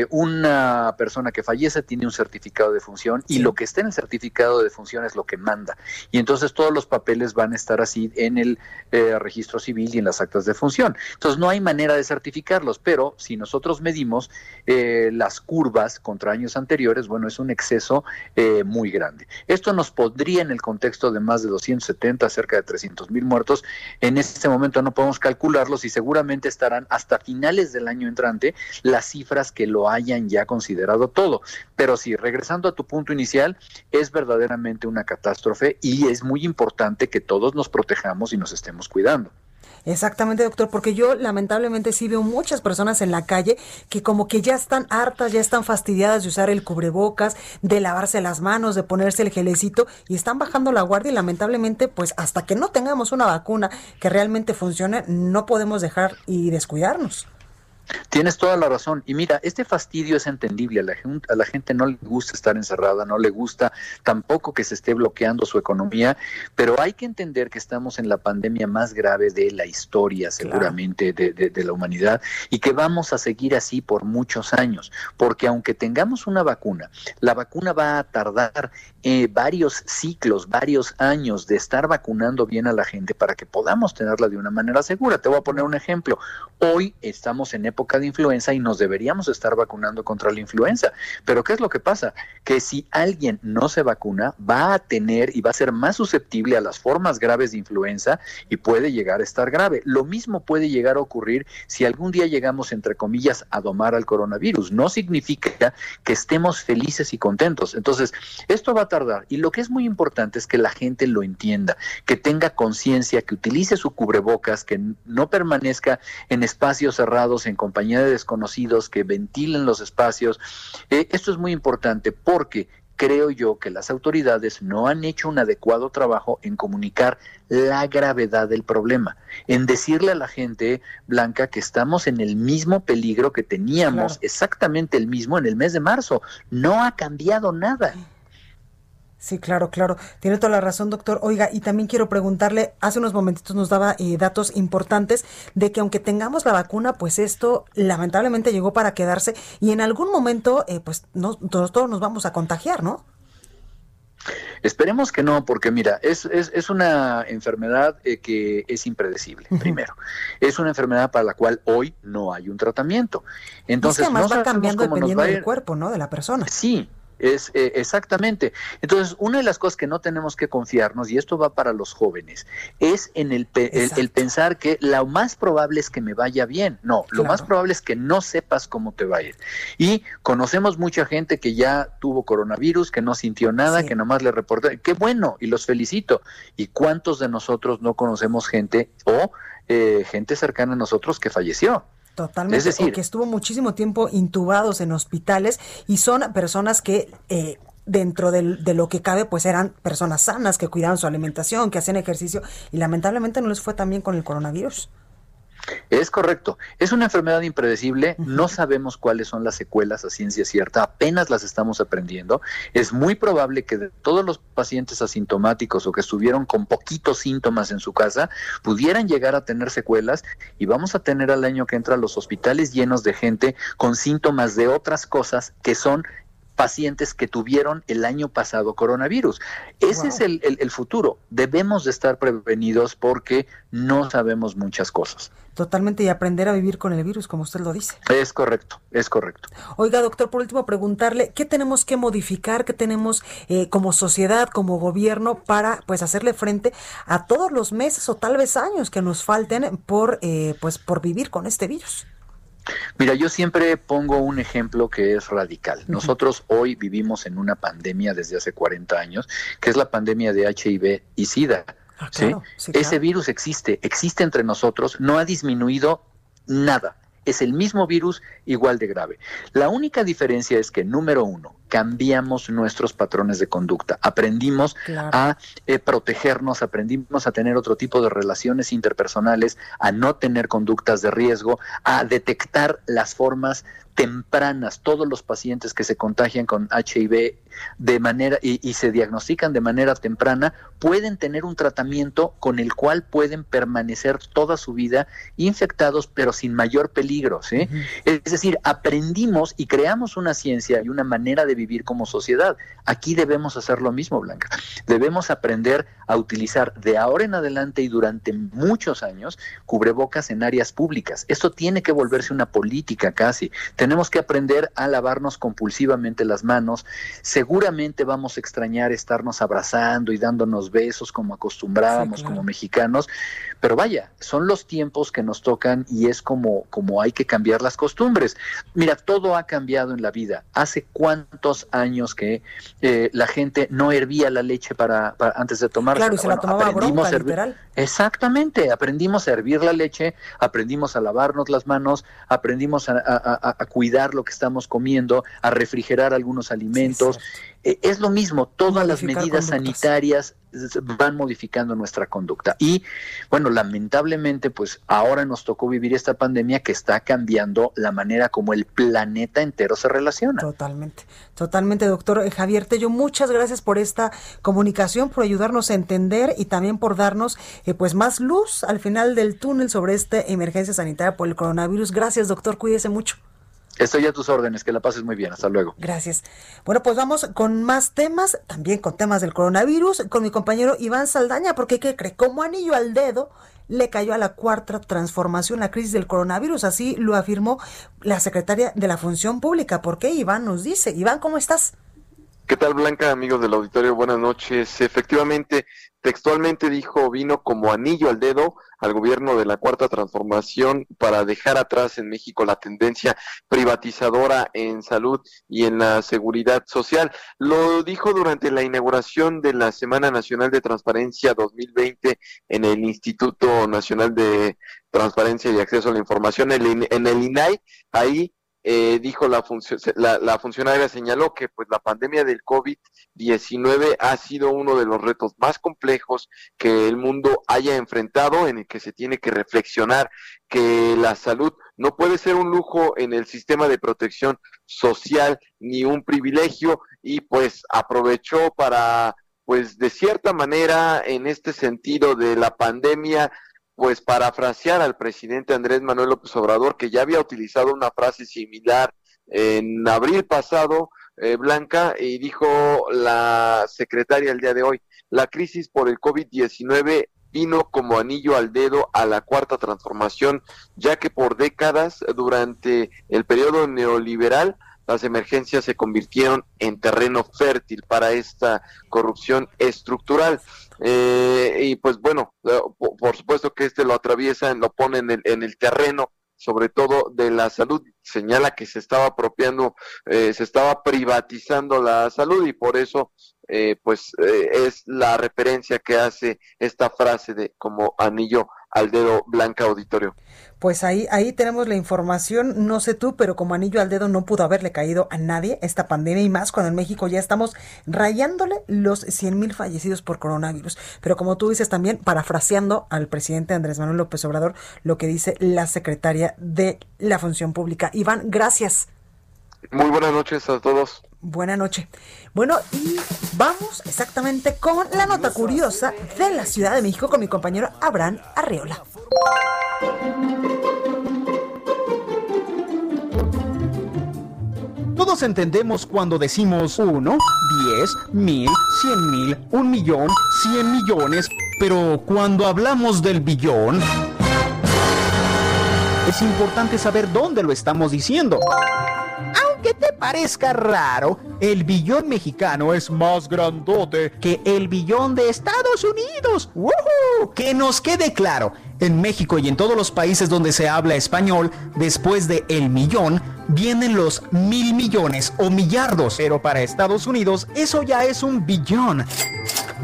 Una persona que fallece tiene un certificado de defunción y lo que está en el certificado de defunción es lo que manda. Y entonces todos los papeles van a estar así en el registro civil y en las actas de defunción. Entonces no hay manera de certificarlos, pero si nosotros medimos las curvas contra años anteriores, bueno, es un exceso muy grande. Esto nos podría, en el contexto de más de 270, cerca de 300,000 muertos, en este momento no podemos calcularlos y seguramente estarán hasta finales del año entrante las cifras que lo hayan ya considerado todo. Pero sí, regresando a tu punto inicial, es verdaderamente una catástrofe y es muy importante que todos nos protejamos y nos estemos cuidando. Exactamente, doctor, porque yo lamentablemente sí veo muchas personas en la calle que como que ya están hartas, ya están fastidiadas de usar el cubrebocas, de lavarse las manos, de ponerse el gelecito, y están bajando la guardia, y lamentablemente pues hasta que no tengamos una vacuna que realmente funcione, no podemos dejar y descuidarnos. Tienes toda la razón. Y mira, este fastidio es entendible. A la gente no le gusta estar encerrada, no le gusta tampoco que se esté bloqueando su economía, pero hay que entender que estamos en la pandemia más grave de la historia, seguramente, claro, de la humanidad, y que vamos a seguir así por muchos años, porque aunque tengamos una vacuna, la vacuna va a tardar varios ciclos, varios años de estar vacunando bien a la gente para que podamos tenerla de una manera segura. Te voy a poner un ejemplo. Hoy estamos en época de influenza y nos deberíamos estar vacunando contra la influenza. Pero ¿qué es lo que pasa? Que si alguien no se vacuna, va a tener y va a ser más susceptible a las formas graves de influenza y puede llegar a estar grave. Lo mismo puede llegar a ocurrir si algún día llegamos, entre comillas, a domar al coronavirus. No significa que estemos felices y contentos. Entonces, esto va a tardar. Y lo que es muy importante es que la gente lo entienda, que tenga conciencia, que utilice su cubrebocas, que no permanezca en espacios cerrados, en compañía de desconocidos, que ventilen los espacios. Esto es muy importante porque creo yo que las autoridades no han hecho un adecuado trabajo en comunicar la gravedad del problema, en decirle a la gente, Blanca, que estamos en el mismo peligro que teníamos, claro, exactamente el mismo en el mes de marzo. No ha cambiado nada. Sí, claro, claro. Tiene toda la razón, doctor. Oiga, y también quiero preguntarle, hace unos momentitos nos daba datos importantes de que aunque tengamos la vacuna, pues esto lamentablemente llegó para quedarse y en algún momento, pues todos nos vamos a contagiar, ¿no? Esperemos que no, porque mira, es una enfermedad que es impredecible, primero. Es una enfermedad para la cual hoy no hay un tratamiento. Entonces, es que además no va cambiando dependiendo del cuerpo, ¿no? De la persona. Sí. Es exactamente. Entonces, una de las cosas que no tenemos que confiarnos, y esto va para los jóvenes, es en el pensar que lo más probable es que me vaya bien. No, lo claro, más probable es que no sepas cómo te va a ir. Y conocemos mucha gente que ya tuvo coronavirus, que no sintió nada, sí, que nomás le reportó. ¡Qué bueno! Y los felicito. ¿Y cuántos de nosotros no conocemos gente o gente cercana a nosotros que falleció? Totalmente, es decir, que estuvo muchísimo tiempo intubados en hospitales y son personas que dentro de lo que cabe pues eran personas sanas, que cuidaban su alimentación, que hacían ejercicio y lamentablemente no les fue tan bien con el coronavirus. Es correcto, es una enfermedad impredecible, no sabemos cuáles son las secuelas a ciencia cierta, apenas las estamos aprendiendo. Es muy probable que de todos los pacientes asintomáticos o que estuvieron con poquitos síntomas en su casa pudieran llegar a tener secuelas y vamos a tener al año que entra los hospitales llenos de gente con síntomas de otras cosas que son pacientes que tuvieron el año pasado coronavirus. Ese wow, es el futuro. Debemos de estar prevenidos porque no sabemos muchas cosas. Totalmente, y aprender a vivir con el virus, como usted lo dice. Es correcto, es correcto. Oiga, doctor, por último preguntarle, ¿qué tenemos que modificar, qué tenemos como sociedad, como gobierno, para pues hacerle frente a todos los meses o tal vez años que nos falten por vivir con este virus? Mira, yo siempre pongo un ejemplo que es radical. Nosotros hoy vivimos en una pandemia desde hace 40 años, que es la pandemia de HIV y SIDA. Ah, claro, ¿sí? Sí, claro. Ese virus existe entre nosotros, no ha disminuido nada. Es el mismo virus, igual de grave. La única diferencia es que, número uno, cambiamos nuestros patrones de conducta. Aprendimos claro, a protegernos, aprendimos a tener otro tipo de relaciones interpersonales, a no tener conductas de riesgo, a detectar las formas tempranas. Todos los pacientes que se contagian con HIV de manera y se diagnostican de manera temprana pueden tener un tratamiento con el cual pueden permanecer toda su vida infectados, pero sin mayor peligro, ¿sí? Es decir, aprendimos y creamos una ciencia y una manera de vivir como sociedad. Aquí debemos hacer lo mismo, Blanca. Debemos aprender a utilizar de ahora en adelante y durante muchos años cubrebocas en áreas públicas. Esto tiene que volverse una política casi. Tenemos que aprender a lavarnos compulsivamente las manos. Seguramente vamos a extrañar estarnos abrazando y dándonos besos como acostumbrábamos, sí, claro, como mexicanos. Pero vaya, son los tiempos que nos tocan y es como hay que cambiar las costumbres. Mira, todo ha cambiado en la vida. ¿Hace cuánto 200 años que la gente no hervía la leche para antes de tomarla. Claro, y se la tomaba bronca, literal. Exactamente, aprendimos a hervir la leche, aprendimos a lavarnos las manos, aprendimos a cuidar lo que estamos comiendo, a refrigerar algunos alimentos. Sí, es lo mismo, todas las medidas sanitarias van modificando nuestra conducta. Y bueno, lamentablemente, pues ahora nos tocó vivir esta pandemia que está cambiando la manera como el planeta entero se relaciona. Totalmente, totalmente, doctor Javier Tello. Muchas gracias por esta comunicación, por ayudarnos a entender y también por darnos pues más luz al final del túnel sobre esta emergencia sanitaria por el coronavirus. Gracias, doctor, cuídese mucho. Estoy a tus órdenes, que la pases muy bien, hasta luego. Gracias. Bueno, pues vamos con más temas, también con temas del coronavirus, con mi compañero Iván Saldaña, porque ¿qué cree? Como anillo al dedo le cayó a la Cuarta Transformación la crisis del coronavirus, así lo afirmó la secretaria de la Función Pública. ¿Por qué? Iván nos dice. Iván, ¿cómo estás? ¿Qué tal, Blanca? Amigos del auditorio, buenas noches. Efectivamente, textualmente dijo, vino como anillo al dedo al gobierno de la Cuarta Transformación para dejar atrás en México la tendencia privatizadora en salud y en la seguridad social. Lo dijo durante la inauguración de la Semana Nacional de Transparencia 2020 en el Instituto Nacional de Transparencia y Acceso a la Información, en el INAI. Ahí dijo la funcionaria, señaló que pues la pandemia del COVID-19 ha sido uno de los retos más complejos que el mundo haya enfrentado, en el que se tiene que reflexionar que la salud no puede ser un lujo en el sistema de protección social ni un privilegio, y pues aprovechó para, pues de cierta manera, en este sentido de la pandemia, pues parafrasear al presidente Andrés Manuel López Obrador, que ya había utilizado una frase similar en abril pasado, Blanca, y dijo la secretaria el día de hoy, la crisis por el COVID-19 vino como anillo al dedo a la Cuarta Transformación, ya que por décadas, durante el periodo neoliberal, las emergencias se convirtieron en terreno fértil para esta corrupción estructural. Y pues bueno, por supuesto que lo atraviesan, lo ponen en el terreno, sobre todo de la salud. Señala que se estaba apropiando, se estaba privatizando la salud, y por eso es la referencia que hace esta frase de como anillo al dedo, Blanca, auditorio. Pues ahí tenemos la información. No sé tú, pero como anillo al dedo no pudo haberle caído a nadie esta pandemia, y más cuando en México ya estamos rayándole los 100,000 fallecidos por coronavirus. Pero como tú dices también, parafraseando al presidente Andrés Manuel López Obrador, lo que dice la secretaria de la Función Pública. Iván, gracias. Muy buenas noches a todos. Buenas noches. Bueno, y vamos exactamente con la nota curiosa de la Ciudad de México con mi compañero Abraham Arreola. Todos entendemos cuando decimos 1, 10, 1000, 100,000, 1,000,000, 100,000,000, pero cuando hablamos del billón, es importante saber dónde lo estamos diciendo. Aunque te parezca raro, el billón mexicano es más grandote que el billón de Estados Unidos. ¡Woohoo! Que nos quede claro, en México y en todos los países donde se habla español, después de el millón, vienen los 1,000,000,000 o millardos. Pero para Estados Unidos, eso ya es un billón.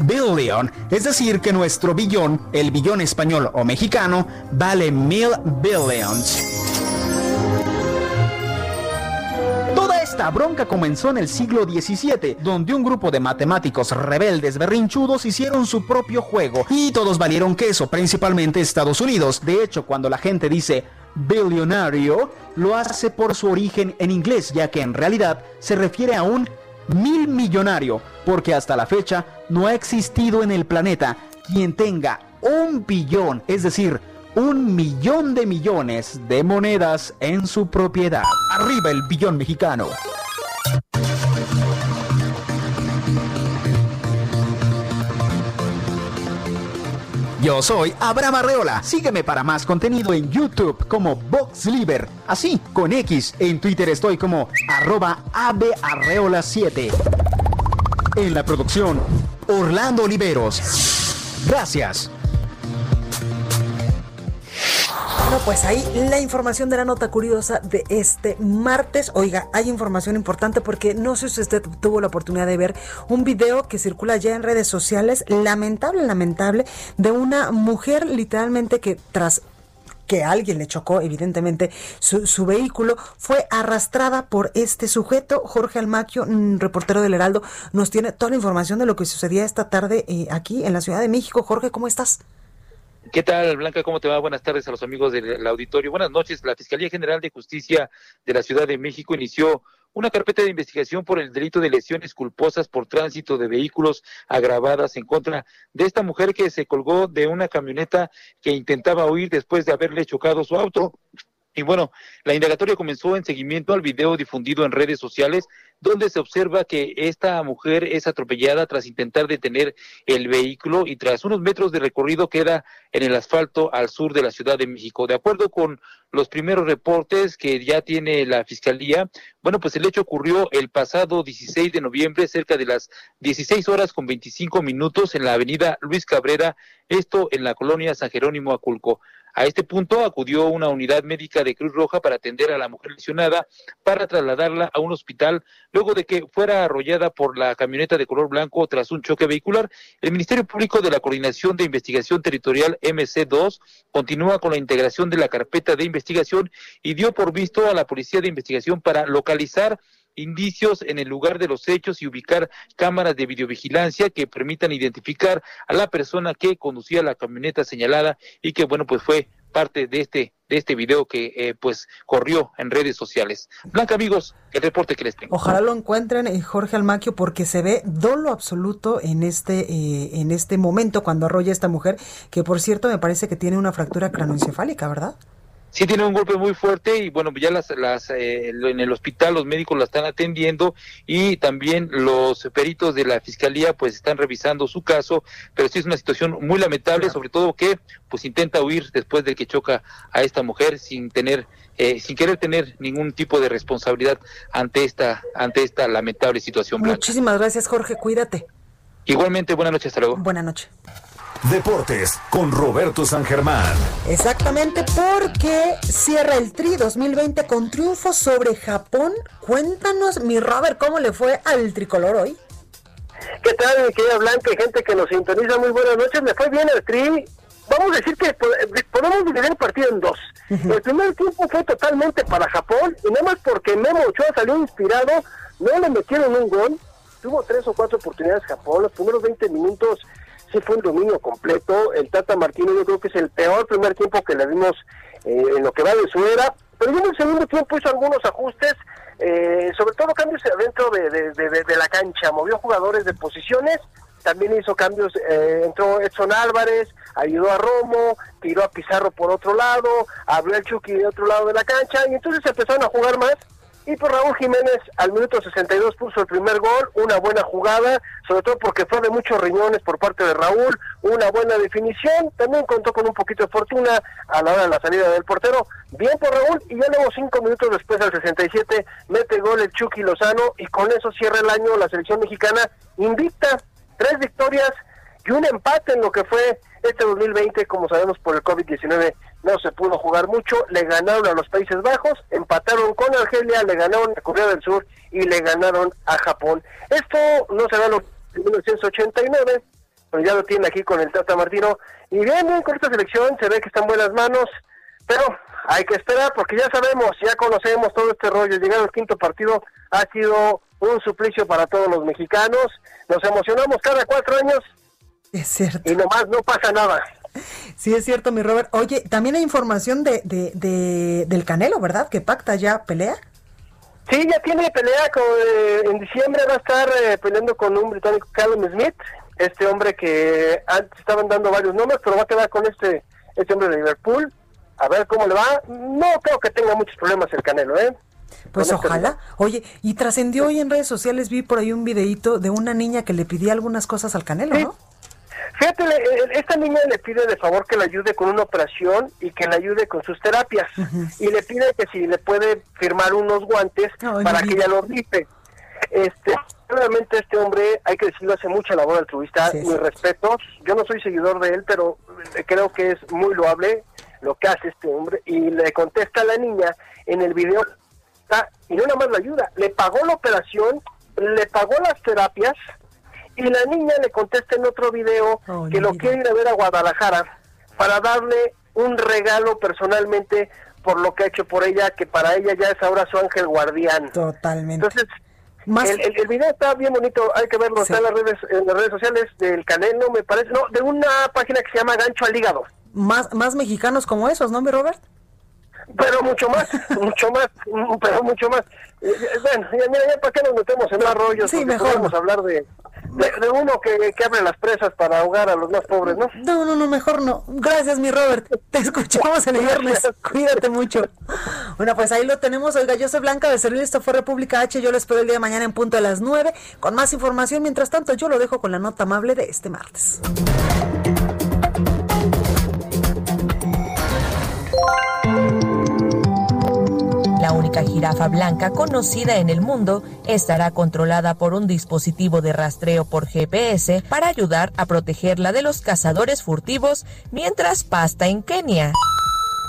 Billion, es decir que nuestro billón, el billón español o mexicano, vale 1,000,000,000. Esta bronca comenzó en el siglo XVII, donde un grupo de matemáticos rebeldes berrinchudos hicieron su propio juego, y todos valieron queso, principalmente Estados Unidos. De hecho, cuando la gente dice billonario, lo hace por su origen en inglés, ya que en realidad se refiere a un 1,000,000,000, porque hasta la fecha no ha existido en el planeta quien tenga 1,000,000,000, es decir, 1,000,000,000 de monedas en su propiedad. ¡Arriba el billón mexicano! Yo soy Abraham Arreola. Sígueme para más contenido en YouTube como VoxLiber, así con X. En Twitter estoy como @abarreola7. En la producción, Orlando Oliveros. Gracias. pues ahí la información de la nota curiosa de este martes. Oiga, hay información importante porque no sé si usted tuvo la oportunidad de ver un video que circula ya en redes sociales, lamentable, de una mujer literalmente que tras que alguien le chocó, evidentemente, su vehículo, fue arrastrada por este sujeto. Jorge Almaquio, reportero del Heraldo, nos tiene toda la información de lo que sucedía esta tarde aquí en la Ciudad de México. Jorge, ¿cómo estás? ¿Qué tal, Blanca? ¿Cómo te va? Buenas tardes a los amigos del auditorio. Buenas noches. La Fiscalía General de Justicia de la Ciudad de México inició una carpeta de investigación por el delito de lesiones culposas por tránsito de vehículos agravadas en contra de esta mujer que se colgó de una camioneta que intentaba huir después de haberle chocado su auto. Y bueno, la indagatoria comenzó en seguimiento al video difundido en redes sociales, donde se observa que esta mujer es atropellada tras intentar detener el vehículo y tras unos metros de recorrido queda en el asfalto al sur de la Ciudad de México. De acuerdo con los primeros reportes que ya tiene la Fiscalía, bueno, pues el hecho ocurrió el pasado 16 de noviembre, cerca de las 16:25 en la avenida Luis Cabrera, esto en la colonia San Jerónimo, Aculco. A este punto acudió una unidad médica de Cruz Roja para atender a la mujer lesionada, para trasladarla a un hospital, luego de que fuera arrollada por la camioneta de color blanco tras un choque vehicular. El Ministerio Público de la Coordinación de Investigación Territorial MC2 continúa con la integración de la carpeta de investigación y dio por visto a la Policía de Investigación para localizar indicios en el lugar de los hechos y ubicar cámaras de videovigilancia que permitan identificar a la persona que conducía la camioneta señalada y que, bueno, pues fue parte de este video que pues corrió en redes sociales. Blanca, amigos, el reporte que les tengo. Ojalá lo encuentren, Jorge Almaquio, porque se ve dolo absoluto en este momento cuando arrolla esta mujer, que por cierto me parece que tiene una fractura cranoencefálica, ¿verdad? Sí, tiene un golpe muy fuerte y bueno, ya en el hospital los médicos la están atendiendo y también los peritos de la Fiscalía pues están revisando su caso, pero sí es una situación muy lamentable, sobre todo que pues intenta huir después de que choca a esta mujer sin querer tener ningún tipo de responsabilidad ante esta lamentable situación. Muchísimas gracias, Jorge, cuídate. Igualmente, buenas noches, hasta luego. Buenas noches. Deportes con Roberto San Germán. Exactamente, porque cierra el Tri 2020 con triunfo sobre Japón. Cuéntanos, mi Robert, ¿cómo le fue al tricolor hoy? ¿Qué tal, mi querida Blanca y gente que nos sintoniza? Muy buenas noches. Le fue bien al Tri. Vamos a decir que podemos dividir el partido en dos. El primer tiempo fue totalmente para Japón, y nada más porque Memo Ochoa salió inspirado, no le metieron un gol. Tuvo 3 o 4 oportunidades Japón. Los primeros 20 minutos sí fue un dominio completo. El Tata Martino, yo creo que es el peor primer tiempo que le dimos en lo que va de su era, pero en el segundo tiempo hizo algunos ajustes, sobre todo cambios dentro de la cancha, movió jugadores de posiciones, también hizo cambios, entró Edson Álvarez, ayudó a Romo, tiró a Pizarro por otro lado, abrió el Chucky de otro lado de la cancha, y entonces empezaron a jugar más. Y por Raúl Jiménez al minuto 62 puso el primer gol, una buena jugada, sobre todo porque fue de muchos riñones por parte de Raúl, una buena definición, también contó con un poquito de fortuna a la hora de la salida del portero, bien por Raúl, y ya luego 5 minutos después al 67 mete gol el Chucky Lozano, y con eso cierra el año la selección mexicana invicta, 3 victorias y un empate en lo que fue este 2020, como sabemos por el COVID-19 no se pudo jugar mucho, le ganaron a los Países Bajos, empataron con Argelia, le ganaron a Corea del Sur y le ganaron a Japón. Esto no será lo de 1989, pero ya lo tiene aquí con el Tata Martino, y bien con esta selección se ve que está en buenas manos, pero hay que esperar porque ya sabemos, ya conocemos todo este rollo. Llegar al 5º partido ha sido un suplicio para todos los mexicanos, nos emocionamos cada 4 años. Es cierto. Y nomás no pasa nada. Sí, es cierto, mi Robert. Oye, también hay información del Canelo, ¿verdad? Que pacta ya pelea. Sí, ya tiene pelea. En diciembre va a estar peleando con un británico, Callum Smith. Este hombre que antes estaban dando varios nombres, pero va a quedar con este hombre de Liverpool. A ver cómo le va. No creo que tenga muchos problemas el Canelo, ¿eh? Pues ojalá. Oye, y trascendió hoy en redes sociales, vi por ahí un videito de una niña que le pedía algunas cosas al Canelo, ¿no? Sí. Fíjate, esta niña le pide de favor que la ayude con una operación y que la ayude con sus terapias. Uh-huh. Y le pide que si le puede firmar unos guantes para que ella los rife. Realmente este hombre, hay que decirlo, hace mucha labor altruista. Mis respetos. Yo no soy seguidor de él, pero creo que es muy loable. lo que hace este hombre, y le contesta a la niña en el video, y no nada más la ayuda, le pagó la operación, le pagó las terapias, y la niña le contesta en otro video que lo quiere ir a ver a Guadalajara para darle un regalo personalmente por lo que ha hecho por ella, que para ella ya es ahora su ángel guardián. Totalmente. Entonces, más... el video está bien bonito, hay que verlo, sí. Está en las redes sociales del Canelo, me parece, no, de una página que se llama Gancho al Hígado. Más mexicanos como esos, ¿no, mi Robert? Pero mucho más. Bueno, mira, ya para qué nos metemos en más rollos, sí, mejor vamos a hablar de uno que abre las presas para ahogar a los más pobres, ¿no? No, mejor no. Gracias, mi Robert. Te escuchamos el viernes. Cuídate mucho. Bueno, pues ahí lo tenemos. Oiga, yo soy Blanca Becerril, esto fue República H. Yo lo espero el día de mañana en punto de las 9 con más información. Mientras tanto, yo lo dejo con la nota amable de este martes. La única jirafa blanca conocida en el mundo estará controlada por un dispositivo de rastreo por GPS para ayudar a protegerla de los cazadores furtivos mientras pasta en Kenia.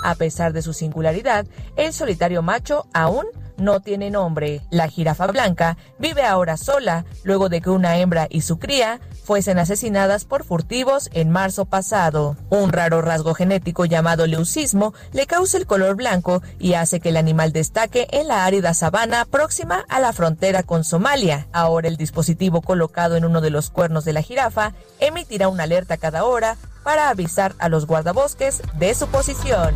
A pesar de su singularidad, el solitario macho aún no tiene nombre. La jirafa blanca vive ahora sola luego de que una hembra y su cría fuesen asesinadas por furtivos en marzo pasado. Un raro rasgo genético llamado leucismo le causa el color blanco y hace que el animal destaque en la árida sabana próxima a la frontera con Somalia. Ahora el dispositivo colocado en uno de los cuernos de la jirafa emitirá una alerta cada hora para avisar a los guardabosques de su posición.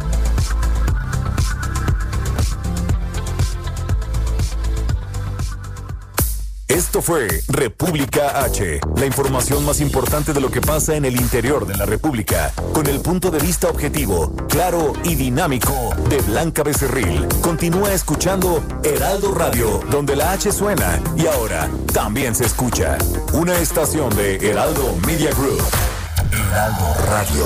Esto fue República H, la información más importante de lo que pasa en el interior de la República, con el punto de vista objetivo, claro y dinámico de Blanca Becerril. Continúa escuchando Heraldo Radio, donde la H suena y ahora también se escucha. Una estación de Heraldo Media Group. Heraldo Radio.